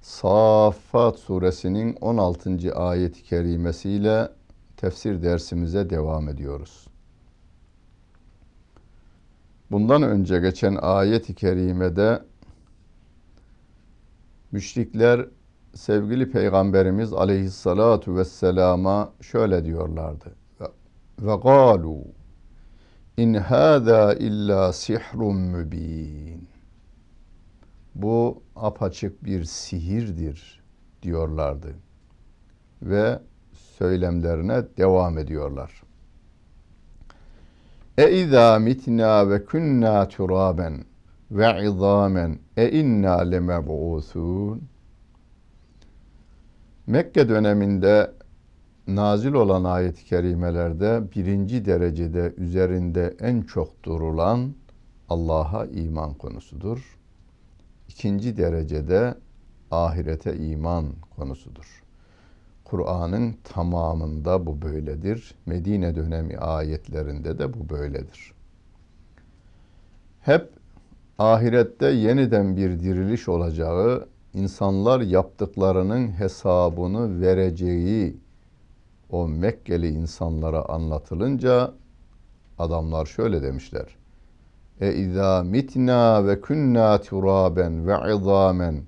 Saffat Suresinin 16. ayet-i kerimesiyle tefsir dersimize devam ediyoruz. Bundan önce geçen ayet-i kerimede müşrikler sevgili Peygamberimiz aleyhissalatu vesselama şöyle diyorlardı. Ve galu in hâzâ illâ sihrun mübîn. Bu apaçık bir sihirdir diyorlardı ve söylemlerine devam ediyorlar. اَاِذَا مِتْنَا وَكُنَّا تُرَابًا وَعِظَامًا اَاِنَّا لَمَبْعُوثُونَ. Mekke döneminde nazil olan ayet-i kerimelerde birinci derecede üzerinde en çok durulan Allah'a iman konusudur. İkinci derecede ahirete iman konusudur. Kur'an'ın tamamında bu böyledir. Medine dönemi ayetlerinde de bu böyledir. Hep ahirette yeniden bir diriliş olacağı, insanlar yaptıklarının hesabını vereceği o Mekkeli insanlara anlatılınca adamlar şöyle demişler. اِذَا مِتْنَا وَكُنَّا تُرَابًا وَعِظَامًا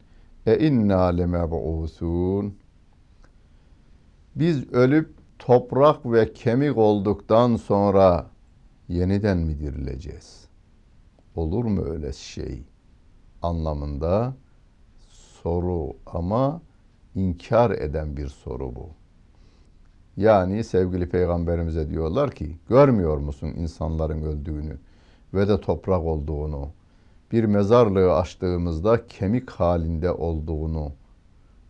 اِنَّا لَمَبْعُوثُونَ. Biz ölüp toprak ve kemik olduktan sonra yeniden mi dirileceğiz? Olur mu öyle şey? Anlamında soru, ama inkar eden bir soru bu. Yani sevgili Peygamberimize diyorlar ki, görmüyor musun insanların öldüğünü ve de toprak olduğunu, bir mezarlığı açtığımızda kemik halinde olduğunu,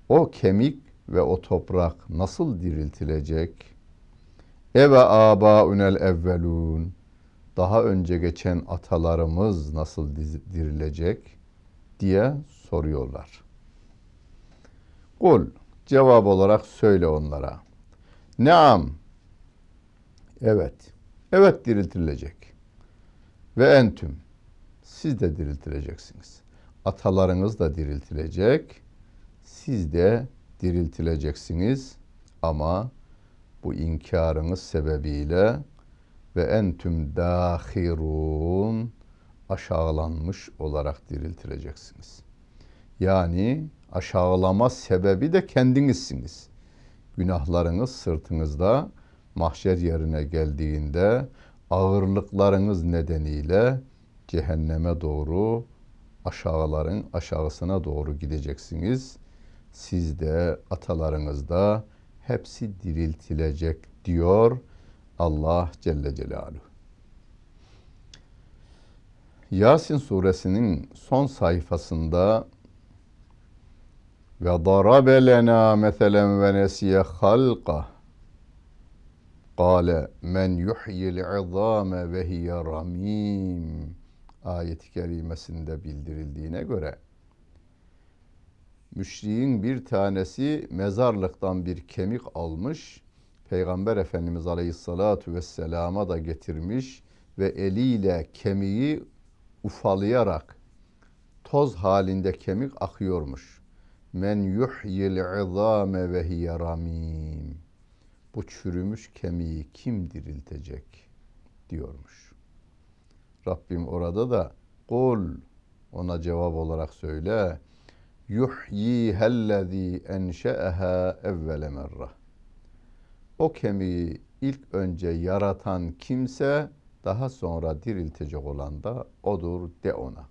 o kemik ve o toprak nasıl diriltilecek? Eve âbâunel evvelûn. Daha önce geçen atalarımız nasıl dirilecek diye soruyorlar. Kul, cevap olarak söyle onlara. Naam. Evet. Evet, diriltilecek. Ve entüm, siz de diriltileceksiniz. Atalarınız da diriltilecek, siz de diriltileceksiniz. Ama bu inkarınız sebebiyle ve entüm dâhirûn, aşağılanmış olarak diriltileceksiniz. Yani aşağılama sebebi de kendinizsiniz. Günahlarınız sırtınızda, mahşer yerine geldiğinde ağırlıklarınız nedeniyle cehenneme doğru, aşağıların aşağısına doğru gideceksiniz. Siz de atalarınız da hepsi diriltilecek diyor Allah Celle Celaluhu. Yâsin suresinin son sayfasında ve darabe lenâ meselen ve nesiye halqah قَالَ مَنْ يُحْيِي الْعِظَامَ وَهِيَ رَمِيمٌ ayet-i kerimesinde bildirildiğine göre müşriğin bir tanesi mezarlıktan bir kemik almış, Peygamber Efendimiz Aleyhissalatu vesselama da getirmiş ve eliyle kemiği ufalayarak toz halinde kemik akıyormuş. مَنْ يُحْيِي الْعِظَامَ وَهِيَ رَمِيمٌ. Bu çürümüş kemiği kim diriltecek diyormuş. Rabbim orada da kul, ona cevap olarak söyle. Yuhyihellezî enşe'ehâ evvele merrah. O kemiği ilk önce yaratan kimse, daha sonra diriltecek olan da odur de ona.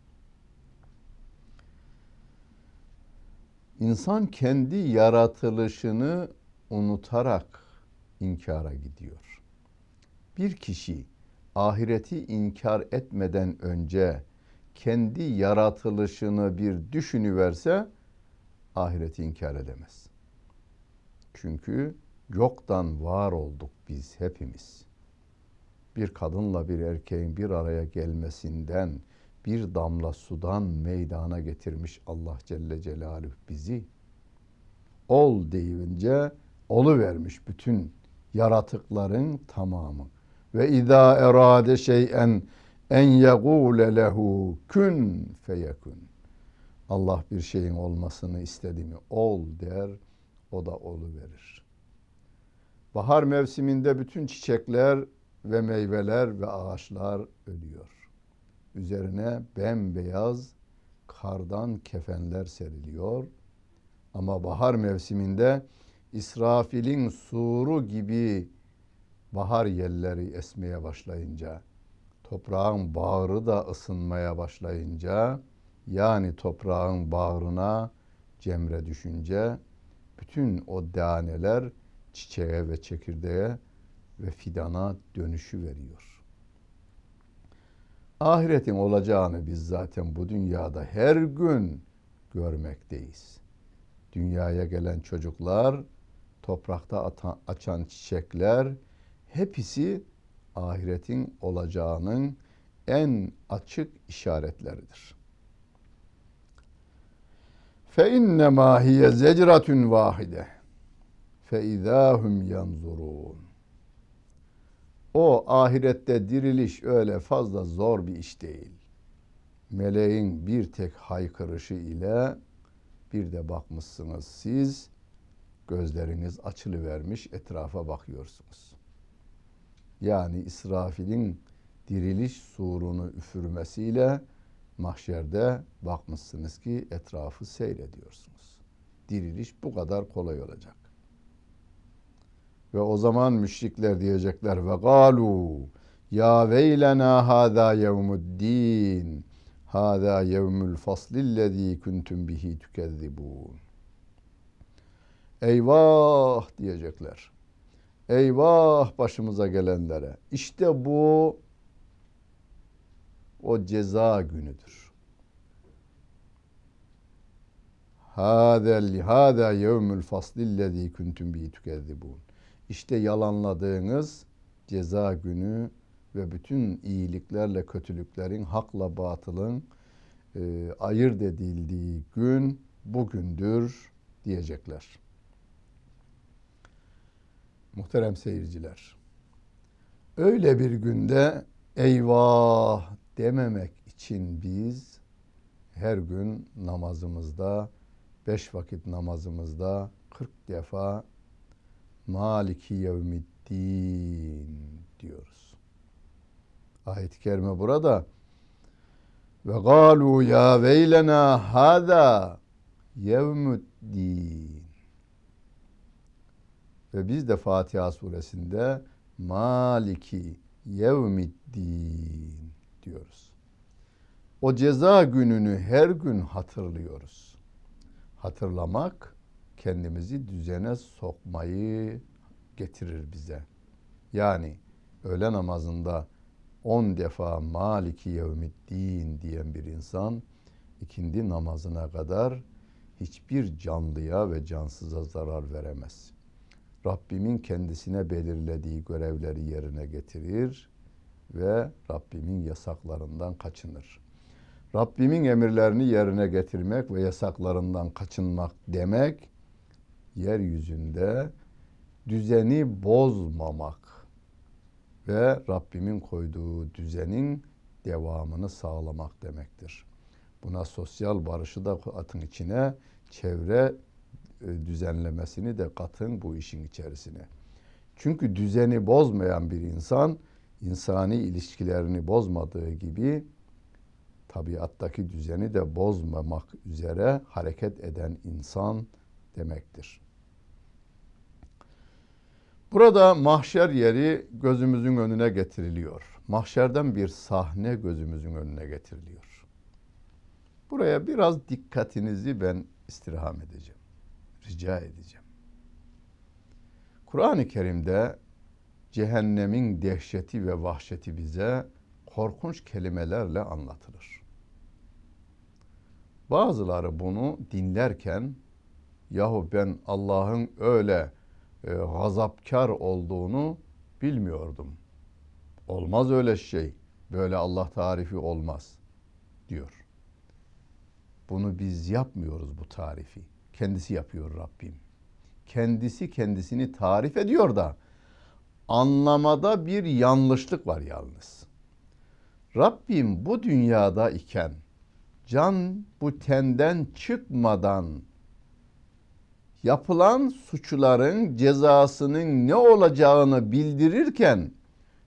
İnsan kendi yaratılışını unutarak inkara gidiyor. Bir kişi ahireti inkar etmeden önce kendi yaratılışını bir düşünüverse ahireti inkar edemez. Çünkü Yoktan var olduk biz hepimiz. Bir kadınla bir erkeğin bir araya gelmesinden, bir damla sudan meydana getirmiş Allah Celle Celaluhu bizi. Ol deyince oluvermiş bütün yaratıkların tamamı. Ve izâ erâde şey'en en yegûle lehu kün feyekün. Allah bir şeyin olmasını istedi mi ol der, o da oluverir. Bahar mevsiminde bütün çiçekler ve meyveler ve ağaçlar ölüyor. Üzerine bembeyaz kardan kefenler seriliyor. Ama bahar mevsiminde İsrafil'in suru gibi bahar yelleri esmeye başlayınca, toprağın bağrı da ısınmaya başlayınca, yani toprağın bağrına cemre düşünce, bütün o daneler çiçeğe ve çekirdeğe ve fidana dönüşü veriyor. Ahiretin olacağını biz zaten bu dünyada her gün görmekteyiz. Dünyaya gelen çocuklar, toprakta açan çiçekler, hepsi ahiretin olacağının en açık işaretleridir. فَاِنَّمَا هِيَ زَجْرَةٌ وَاحِدَةٌ فَاِذَا هُمْ يَنْظُرُونَ. O ahirette diriliş öyle fazla zor bir iş değil. Meleğin bir tek haykırışı ile bir de bakmışsınız siz, gözleriniz açılıvermiş, etrafa bakıyorsunuz. Yani İsrafil'in diriliş surunu üfürmesiyle mahşerde bakmışsınız ki etrafı seyrediyorsunuz. Diriliş bu kadar kolay olacak. Ve o zaman müşrikler diyecekler ve galu ya veylena hâzâ yevmuddîn hâzâ yevmül faslillezî kuntum bihi tükezzibûn. Eyvah diyecekler. Eyvah başımıza gelenlere. İşte bu o ceza günüdür. Hâzâ yevmül faslillezî kuntum bihi tükezzibûn. İşte yalanladığınız ceza günü ve bütün iyiliklerle kötülüklerin, hakla batılın ayırt edildiği gün bugündür diyecekler. Muhterem seyirciler, öyle bir günde eyvah dememek için biz her gün namazımızda, 5 vakit namazımızda 40 defa Maliki yevmiddin diyoruz. Ayet-i kerime burada ve galu ya veylena hada yevmiddin. Ve biz de Fatiha suresinde Maliki yevmiddin diyoruz. O ceza gününü her gün hatırlıyoruz. Hatırlamak kendimizi düzene sokmayı getirir bize. Yani öğle namazında 10 defa Maliki yevmiddin diyen bir insan ikindi namazına kadar hiçbir canlıya ve cansıza zarar veremez. Rabbimin kendisine belirlediği görevleri yerine getirir ve Rabbimin yasaklarından kaçınır. Rabbimin emirlerini yerine getirmek ve yasaklarından kaçınmak demek, yeryüzünde düzeni bozmamak ve Rabbimin koyduğu düzenin devamını sağlamak demektir. Buna sosyal barışı da atın içine, çevre düzenlemesini de katın bu işin içerisine. Çünkü düzeni bozmayan bir insan, insani ilişkilerini bozmadığı gibi tabiattaki düzeni de bozmamak üzere hareket eden insan demektir. Burada mahşer yeri gözümüzün önüne getiriliyor. Mahşerden bir sahne gözümüzün önüne getiriliyor. Buraya biraz dikkatinizi ben istirham edeceğim. Rica edeceğim. Kur'an-ı Kerim'de cehennemin dehşeti ve vahşeti bize korkunç kelimelerle anlatılır. Bazıları bunu dinlerken yahu ben Allah'ın öyle gazapkar olduğunu bilmiyordum. Olmaz öyle şey. Böyle Allah tarifi olmaz diyor. Bunu biz yapmıyoruz bu tarifi. Kendisi yapıyor Rabbim. Kendisi kendisini tarif ediyor da anlamada bir yanlışlık var yalnız. Rabbim bu dünyada iken can bu tenden çıkmadan yapılan suçların cezasının ne olacağını bildirirken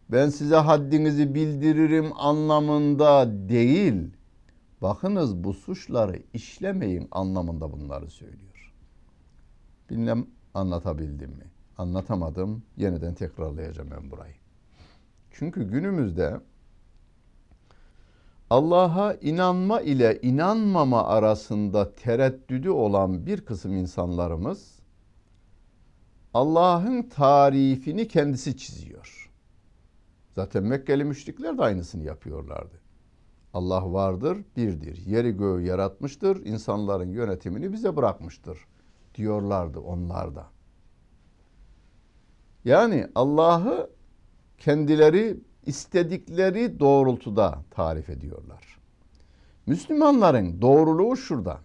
ben size haddinizi bildiririm anlamında değil. Bakınız bu suçları işlemeyin anlamında bunları söylüyor. Bilmem anlatabildim mi? Anlatamadım. Yeniden tekrarlayacağım ben burayı. Çünkü günümüzde Allah'a inanma ile inanmama arasında tereddüdü olan bir kısım insanlarımız Allah'ın tarifini kendisi çiziyor. Zaten Mekkeli müşrikler de aynısını yapıyorlardı. Allah vardır, birdir. Yeri göğü yaratmıştır, insanların yönetimini bize bırakmıştır diyorlardı onlar da. Yani Allah'ı kendileri istedikleri doğrultuda tarif ediyorlar. Müslümanların doğruluğu şurada.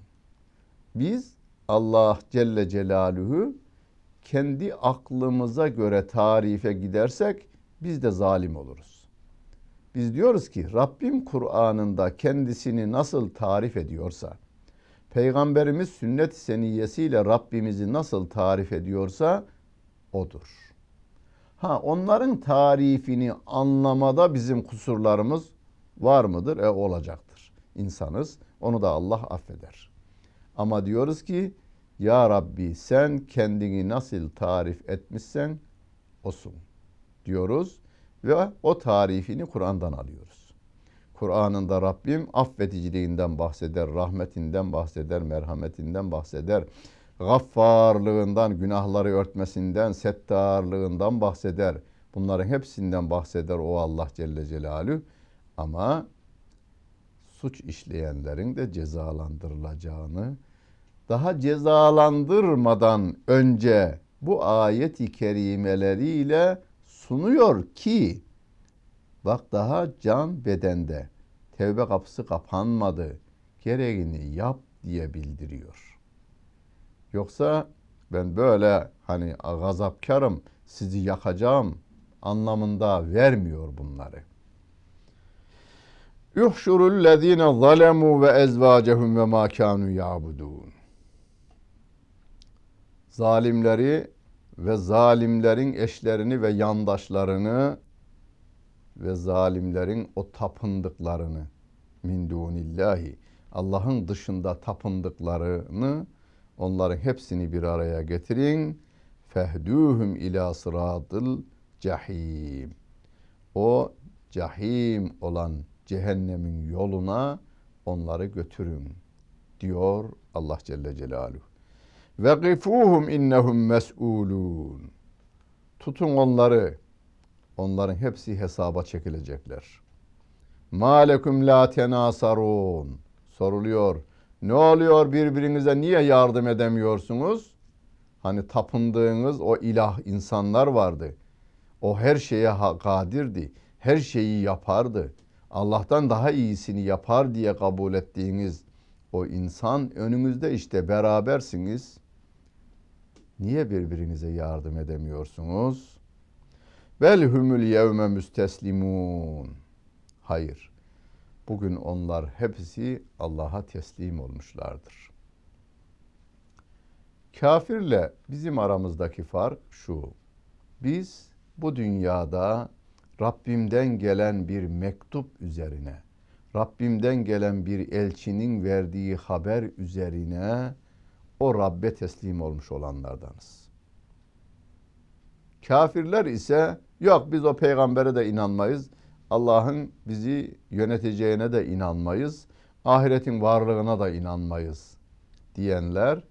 Biz Allah Celle Celaluhu kendi aklımıza göre tarife gidersek biz de zalim oluruz. Biz diyoruz ki Rabbim Kur'an'ında kendisini nasıl tarif ediyorsa, Peygamberimiz sünnet-i seniyyesiyle Rabbimizi nasıl tarif ediyorsa odur. Ha, onların tarifini anlamada bizim kusurlarımız var mıdır? Olacaktır. İnsanız. Onu da Allah affeder. Ama diyoruz ki ya Rabbi sen kendini nasıl tarif etmişsen olsun diyoruz ve o tarifini Kur'an'dan alıyoruz. Kur'an'ında Rabbim affediciliğinden bahseder, rahmetinden bahseder, merhametinden bahseder. Gaffarlığından, günahları örtmesinden, settarlığından bahseder. Bunların hepsinden bahseder o Allah Celle Celaluhu. Ama suç işleyenlerin de cezalandırılacağını, daha cezalandırmadan önce bu ayet-i kerimeleriyle sunuyor ki, bak daha can bedende, tevbe kapısı kapanmadı, gereğini yap diye bildiriyor. Yoksa ben böyle hani gazapkarım, sizi yakacağım anlamında vermiyor bunları. Yuhşurullezine zalemû ve ezvâcehum ve mâ kânû ya'budûn. Zalimleri ve zalimlerin eşlerini ve yandaşlarını ve zalimlerin o tapındıklarını min dûnillâhi, Allah'ın dışında tapındıklarını, onların hepsini bir araya getirin. Fehduhum ila sıratil cahim. O cahim olan cehennemin yoluna onları götürün diyor Allah Celle Celaluhu. Ve qifuhum innehum mes'ulun. Tutun onları. Onların hepsi hesaba çekilecekler. Ma lekum la tenasarun. Soruluyor. Ne oluyor birbirinize niye yardım edemiyorsunuz? Hani tapındığınız o ilah insanlar vardı. O her şeye kadirdi. Her şeyi yapardı. Allah'tan daha iyisini yapar diye kabul ettiğiniz o insan önünüzde işte berabersiniz. Niye birbirinize yardım edemiyorsunuz? Belhumul yevme müsteslimun. Hayır. Bugün onlar hepsi Allah'a teslim olmuşlardır. Kafirle bizim aramızdaki fark şu. Biz bu dünyada Rabbimden gelen bir mektup üzerine, Rabbimden gelen bir elçinin verdiği haber üzerine o Rabbe teslim olmuş olanlardanız. Kafirler ise yok biz o peygambere de inanmayız. Allah'ın bizi yöneteceğine de inanmayız, ahiretin varlığına da inanmayız diyenler,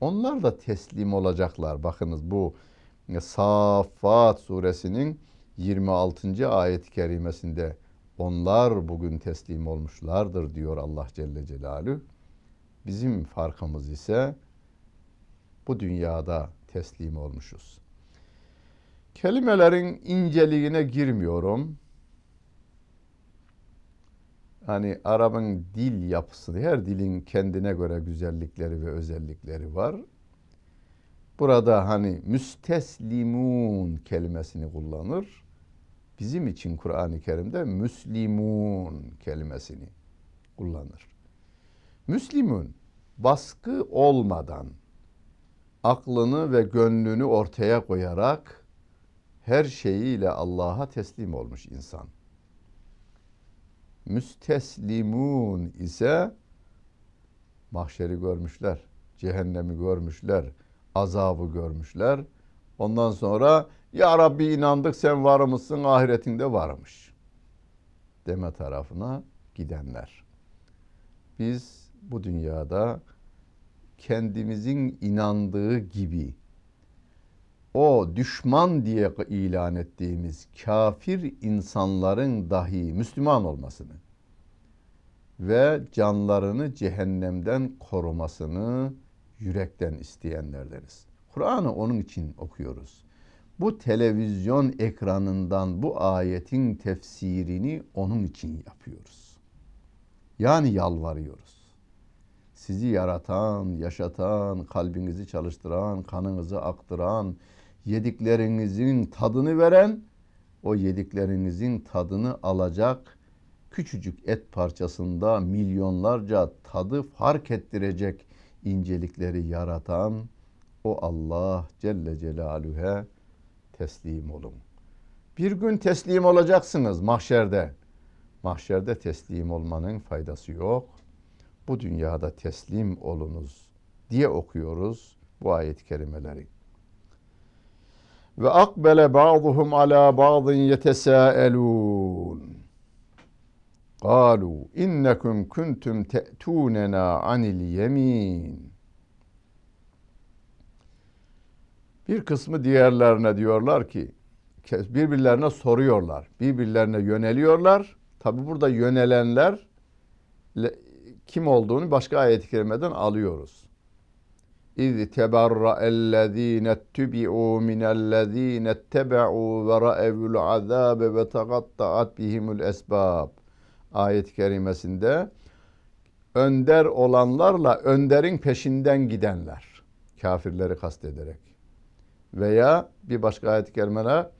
onlar da teslim olacaklar. Bakınız bu Saffat Suresinin 26. ayet-i kerimesinde onlar bugün teslim olmuşlardır diyor Allah Celle Celaluhu. Bizim farkımız ise bu dünyada teslim olmuşuz. Kelimelerin inceliğine girmiyorum. Hani Arap'ın dil yapısı, her dilin kendine göre güzellikleri ve özellikleri var. Burada hani müsteslimun kelimesini kullanır. Bizim için Kur'an-ı Kerim'de müslimun kelimesini kullanır. Müslimun, baskı olmadan, aklını ve gönlünü ortaya koyarak her şeyiyle Allah'a teslim olmuş insan. Müsteslimun ise mahşeri görmüşler, cehennemi görmüşler, azabı görmüşler. Ondan sonra ya Rabbi inandık sen var mısın, ahiretinde varmış deme tarafına gidenler. Biz bu dünyada kendimizin inandığı gibi o düşman diye ilan ettiğimiz kafir insanların dahi Müslüman olmasını ve canlarını cehennemden korumasını yürekten isteyenlerdeniz. Kur'an'ı onun için okuyoruz. Bu televizyon ekranından bu ayetin tefsirini onun için yapıyoruz. Yani yalvarıyoruz. Sizi yaratan, yaşatan, kalbinizi çalıştıran, kanınızı aktıran, yediklerinizin tadını veren, o yediklerinizin tadını alacak küçücük et parçasında milyonlarca tadı fark ettirecek incelikleri yaratan o Allah Celle Celaluhu'ya teslim olun. Bir gün teslim olacaksınız mahşerde. Mahşerde teslim olmanın faydası yok. Bu dünyada teslim olunuz diye okuyoruz bu ayet-i kerimeleri. Ve akbele ba'duhum ala ba'din yetesâelûn. Kâlû innekum kuntum te'tûnenâ anil yemîn. Bir kısmı diğerlerine diyorlar ki, birbirlerine soruyorlar, birbirlerine yöneliyorlar. Tabi burada yönelenler kim olduğunu başka ayet-i kerimeden alıyoruz. İz teberra'ellezîne tübi'û minellezîne tebe'û ve ra'evül azâbe ve tegatta'at bihimül esbâb. Ayet-i kerimesinde önder olanlarla önderin peşinden gidenler, kafirleri kastederek. Veya bir başka ayet-i kerimede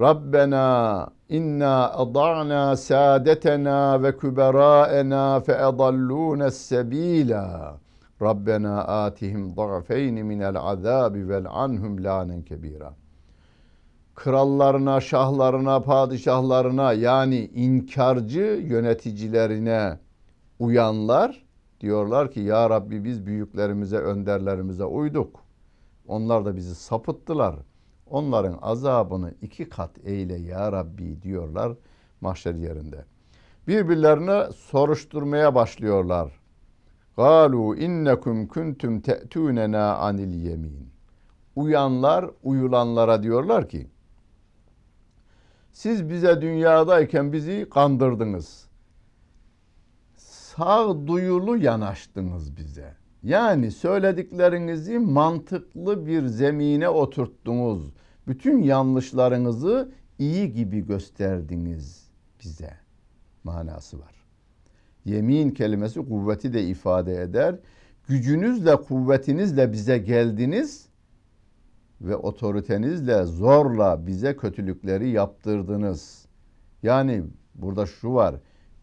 Rabbena inna ada'na saadetena ve küberâena fe edallûnessebilâ Rabbena atihim da'feyni minel azâbi vel anhum lânen kebîrâ. Krallarına, şahlarına, padişahlarına yani inkarcı yöneticilerine uyanlar diyorlar ki ya Rabbi biz büyüklerimize, önderlerimize uyduk. Onlar da bizi sapıttılar. Onların azabını 2 kat eyle ya Rabbi diyorlar mahşer yerinde. Birbirlerine soruşturmaya başlıyorlar. Galu innekum kuntum te'tunena anil yemin. Uyanlar uyulanlara diyorlar ki siz bize dünyadayken bizi kandırdınız. Sağduyulu yanaştınız bize. Yani söylediklerinizi mantıklı bir zemine oturttunuz. Bütün yanlışlarınızı iyi gibi gösterdiniz bize. Manası var. Yemin kelimesi kuvveti de ifade eder. Gücünüzle, kuvvetinizle bize geldiniz ve otoritenizle zorla bize kötülükleri yaptırdınız. Yani burada şu var.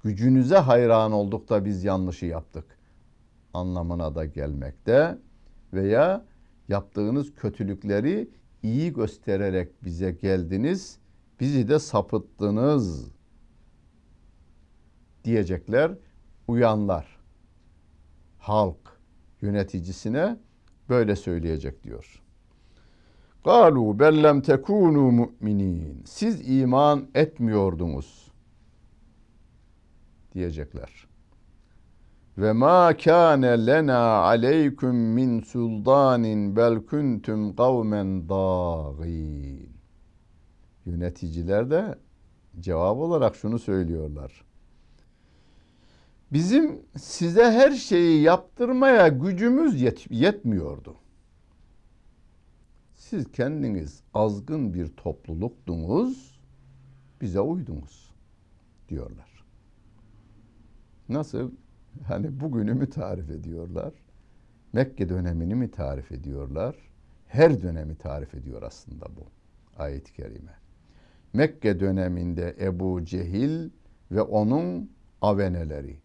Gücünüze hayran olduk da biz yanlışı yaptık anlamına da gelmekte veya yaptığınız kötülükleri iyi göstererek bize geldiniz, bizi de sapıttınız diyecekler uyanlar. Halk yöneticisine böyle söyleyecek diyor. قَالُوا بَلَّمْ تَكُونُوا مُؤْمِنِينَ siz iman etmiyordunuz diyecekler. Ve ma kâne lenâ aleyküm min sultanin bel kuntum kavmen dâgîn. Yöneticiler de cevap olarak şunu söylüyorlar. Bizim size her şeyi yaptırmaya gücümüz yetmiyordu. siz kendiniz azgın bir topluluktunuz, bize uydunuz diyorlar. Nasıl? Hani bugünü mü tarif ediyorlar? Mekke dönemini mi tarif ediyorlar? Her dönemi tarif ediyor aslında bu ayet-i kerime. Mekke döneminde Ebu Cehil ve onun aveneleri.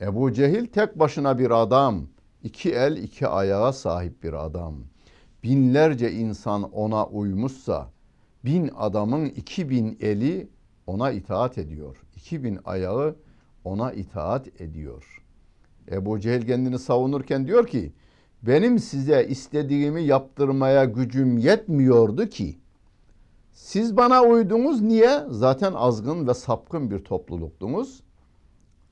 Ebu Cehil tek başına bir adam, iki el iki ayağa sahip bir adam. Binlerce insan ona uymuşsa, 1000 adamın 2000 eli ona itaat ediyor. 2000 ayağı ona itaat ediyor. Ebu Cehil kendini savunurken diyor ki, benim size istediğimi yaptırmaya gücüm yetmiyordu ki. Siz bana uydunuz, niye? Zaten azgın ve sapkın bir topluluktunuz.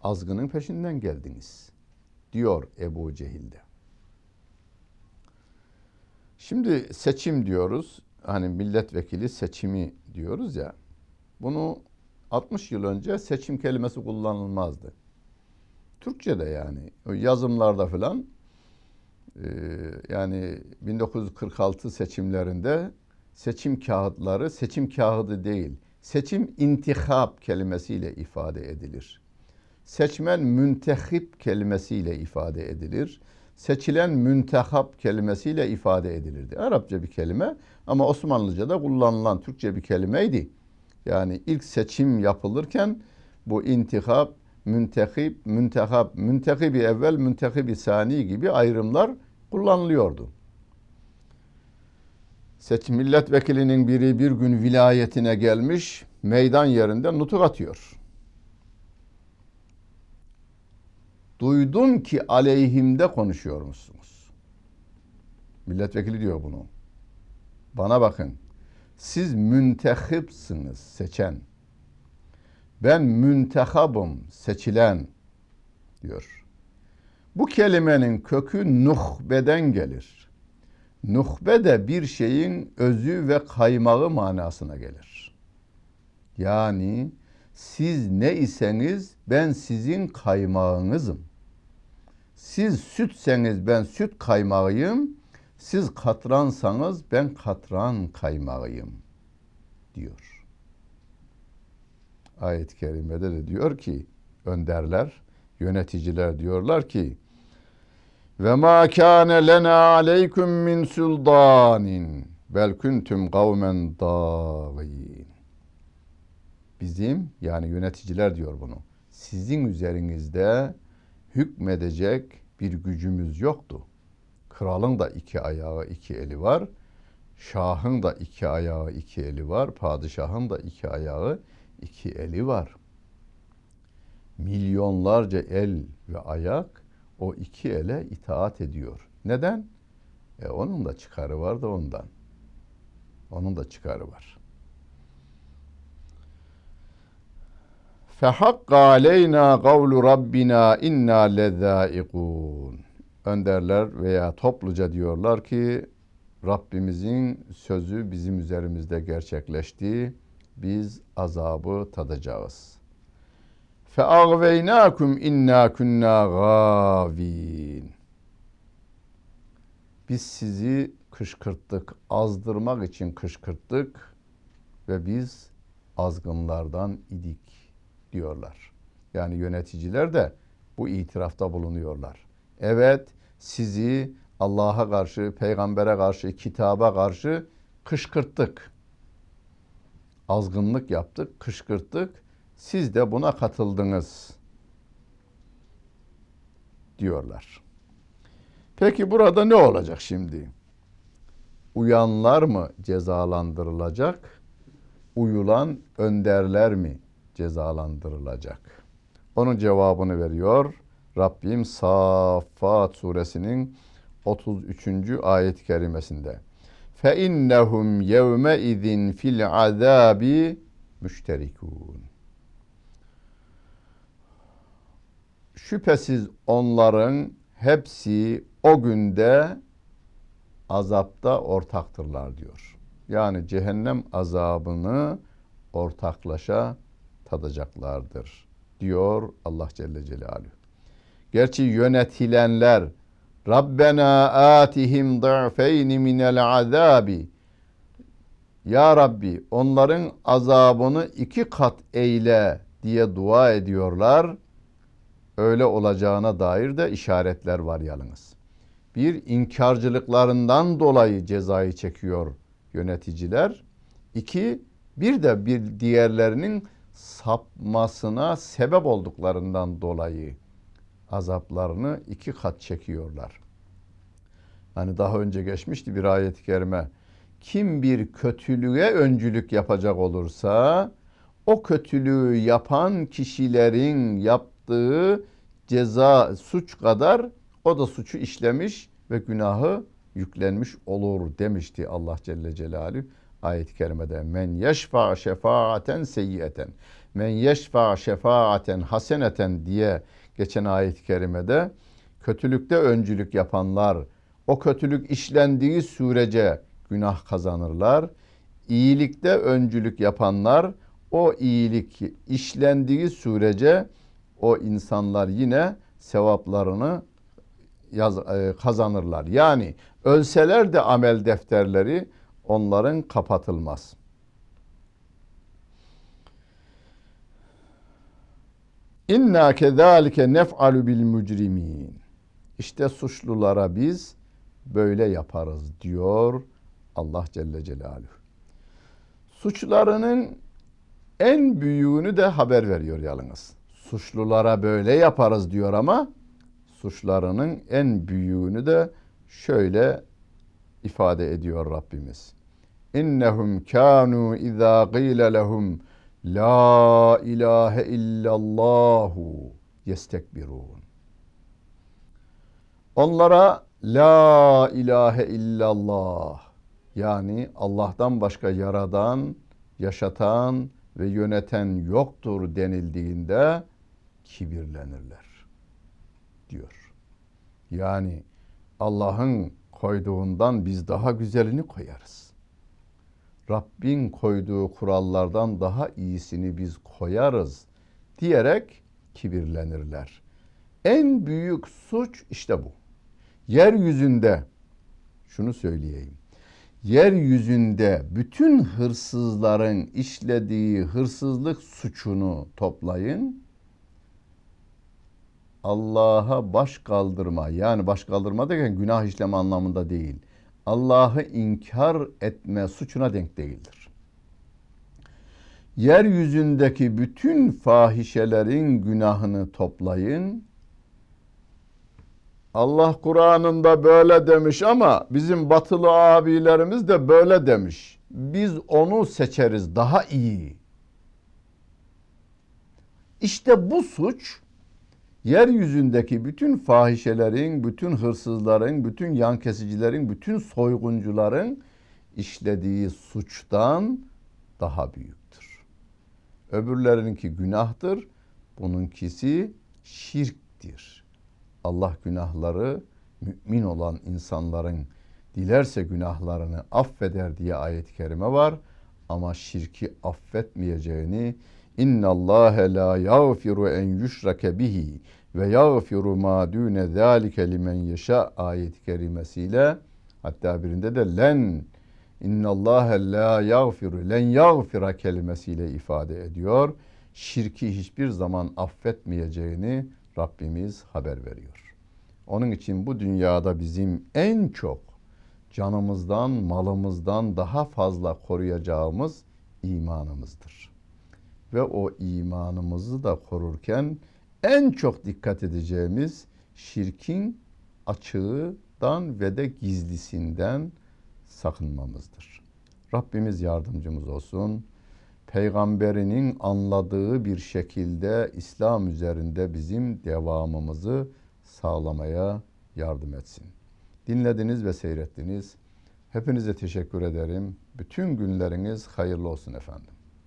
Azgının peşinden geldiniz diyor Ebu Cehil'de. Şimdi seçim diyoruz. Hani milletvekili seçimi diyoruz ya. Bunu 60 yıl önce seçim kelimesi kullanılmazdı. Türkçe'de yani yazımlarda falan yani 1946 seçimlerinde seçim kağıtları seçim kağıdı değil, seçim intihap kelimesiyle ifade edilir. Seçmen müntehip kelimesiyle ifade edilir. Seçilen müntehap kelimesiyle ifade edilirdi. Arapça bir kelime ama Osmanlıca'da kullanılan Türkçe bir kelimeydi. Yani ilk seçim yapılırken bu intihap, müntehip, müntehap, müntehibi evvel, müntehibi sani gibi ayrımlar kullanılıyordu. Seçim milletvekilinin biri bir gün vilayetine gelmiş, meydan yerinde nutuk atıyor. Duydum ki aleyhimde konuşuyormuşsunuz. Milletvekili diyor bunu. Bana bakın. Siz müntehipsiniz, seçen. Ben müntehabım, seçilen diyor. Bu kelimenin kökü nuhbeden gelir. Nuhbe de bir şeyin özü ve kaymağı manasına gelir. Yani siz ne iseniz ben sizin kaymağınızım. Siz sütseniz ben süt kaymağıyım, siz katransanız ben katran kaymağıyım diyor. Ayet-i kerimede de diyor ki önderler, yöneticiler diyorlar ki ve ma kana lena aleykum min sultanin bel kuntum kavmen dâgîn. Bizim yani yöneticiler diyor bunu. Sizin üzerinizde hükmedecek bir gücümüz yoktu. Kralın da 2 ayağı 2 eli var. Şahın da 2 ayağı 2 eli var. Padişahın da 2 ayağı 2 eli var. Milyonlarca el ve ayak o 2 ele itaat ediyor. Neden? Onun da çıkarı var da ondan. Onun da çıkarı var. فَحَقَّ عَلَيْنَا قَوْلُ رَبِّنَا اِنَّا لَذَّائِقُونَ. Önderler veya topluca diyorlar ki Rabbimizin sözü bizim üzerimizde gerçekleşti. Biz azabı tadacağız. فَاَغْوَيْنَاكُمْ اِنَّا كُنَّا غَاوِينَ. Biz sizi kışkırttık, azdırmak için kışkırttık ve biz azgınlardan idik diyorlar. Yani yöneticiler de bu itirafta bulunuyorlar. Evet, sizi Allah'a karşı, peygambere karşı, kitaba karşı kışkırttık. Azgınlık yaptık, kışkırttık. Siz de buna katıldınız diyorlar. Peki burada ne olacak şimdi? Uyanlar mı cezalandırılacak? Uyulan önderler mi cezalandırılacak? Onun cevabını veriyor Rabbim Saffat suresinin 33. ayet-i kerimesinde. فَاِنَّهُمْ يَوْمَئِذٍ فِي الْعَذَابِ مُشْتَرِكُونَ. Şüphesiz onların hepsi o günde azapta ortaktırlar diyor. Yani cehennem azabını ortaklaşa tadacaklardır diyor Allah Celle Celaluhu. Gerçi yönetilenler Rabbena atihim du'feyn minel azabi Ya Rabbi onların azabını 2 kat eyle diye dua ediyorlar. Öyle olacağına dair de işaretler var yalnız. Bir, inkarcılıklarından dolayı cezayı çekiyor yöneticiler. 2, bir de bir diğerlerinin sapmasına sebep olduklarından dolayı azaplarını 2 kat çekiyorlar. Hani daha önce geçmişti bir ayet-i kerime. Kim bir kötülüğe öncülük yapacak olursa o kötülüğü yapan kişilerin yaptığı ceza suç kadar o da suçu işlemiş ve günahı yüklenmiş olur demişti Allah Celle Celaluhu ayet-i kerimede. Men yeşfa şefaaten seyyiyeten, men yeşfa şefaaten haseneten diye geçen ayet-i kerimede kötülükte öncülük yapanlar o kötülük işlendiği sürece günah kazanırlar. İyilikte öncülük yapanlar o iyilik işlendiği sürece o insanlar yine sevaplarını kazanırlar. Yani ölseler de amel defterleri onların kapatılmaz. İnna kezalike nef'alu bil mücrimin. İşte suçlulara biz böyle yaparız diyor Allah Celle Celaluhu. Suçlarının en büyüğünü de haber veriyor yalnız. Suçlulara böyle yaparız diyor ama suçlarının en büyüğünü de şöyle ifade ediyor Rabbimiz. İnnehum kânû izâ gîle lehum lâ ilâhe illallâhu yestekbirûn. Onlara la ilahe illallah, yani Allah'tan başka yaradan, yaşatan ve yöneten yoktur denildiğinde kibirlenirler diyor. Yani Allah'ın koyduğundan biz daha güzelini koyarız. Rabbin koyduğu kurallardan daha iyisini biz koyarız diyerek kibirlenirler. En büyük suç işte bu. Yeryüzünde, şunu söyleyeyim. Yeryüzünde bütün hırsızların işlediği hırsızlık suçunu toplayın. Allah'a baş kaldırma, yani baş kaldırma derken günah işleme anlamında değil. Allah'ı inkar etme suçuna denk değildir. Yeryüzündeki bütün fahişelerin günahını toplayın. Allah Kur'an'ında böyle demiş ama bizim batılı abilerimiz de böyle demiş. Biz onu seçeriz daha iyi. İşte bu suç yeryüzündeki bütün fahişelerin, bütün hırsızların, bütün yan kesicilerin, bütün soyguncuların işlediği suçtan daha büyüktür. Öbürlerinki günahtır, bununkisi şirktir. Allah günahları mümin olan insanların dilerse günahlarını affeder diye ayet-i kerime var. Ama şirki affetmeyeceğini اِنَّ اللّٰهَ لَا يَغْفِرُ اَنْ يُشْرَكَ بِهِ وَيَغْفِرُ مَا دُونَ ذَٰلِكَ لِمَنْ يَشَاءُ ayet-i kerimesiyle, hatta birinde de len اِنَّ اللّٰهَ لَا يَغْفِرُ لَنْ يَغْفِرَ kelimesiyle ifade ediyor. Şirki hiçbir zaman affetmeyeceğini Rabbimiz haber veriyor. Onun için bu dünyada bizim en çok canımızdan, malımızdan daha fazla koruyacağımız imanımızdır. Ve o imanımızı da korurken en çok dikkat edeceğimiz şirkin açığından ve de gizlisinden sakınmamızdır. Rabbimiz yardımcımız olsun. Peygamberinin anladığı bir şekilde İslam üzerinde bizim devamımızı sağlamaya yardım etsin. Dinlediniz ve seyrettiniz. Hepinize teşekkür ederim. Bütün günleriniz hayırlı olsun efendim.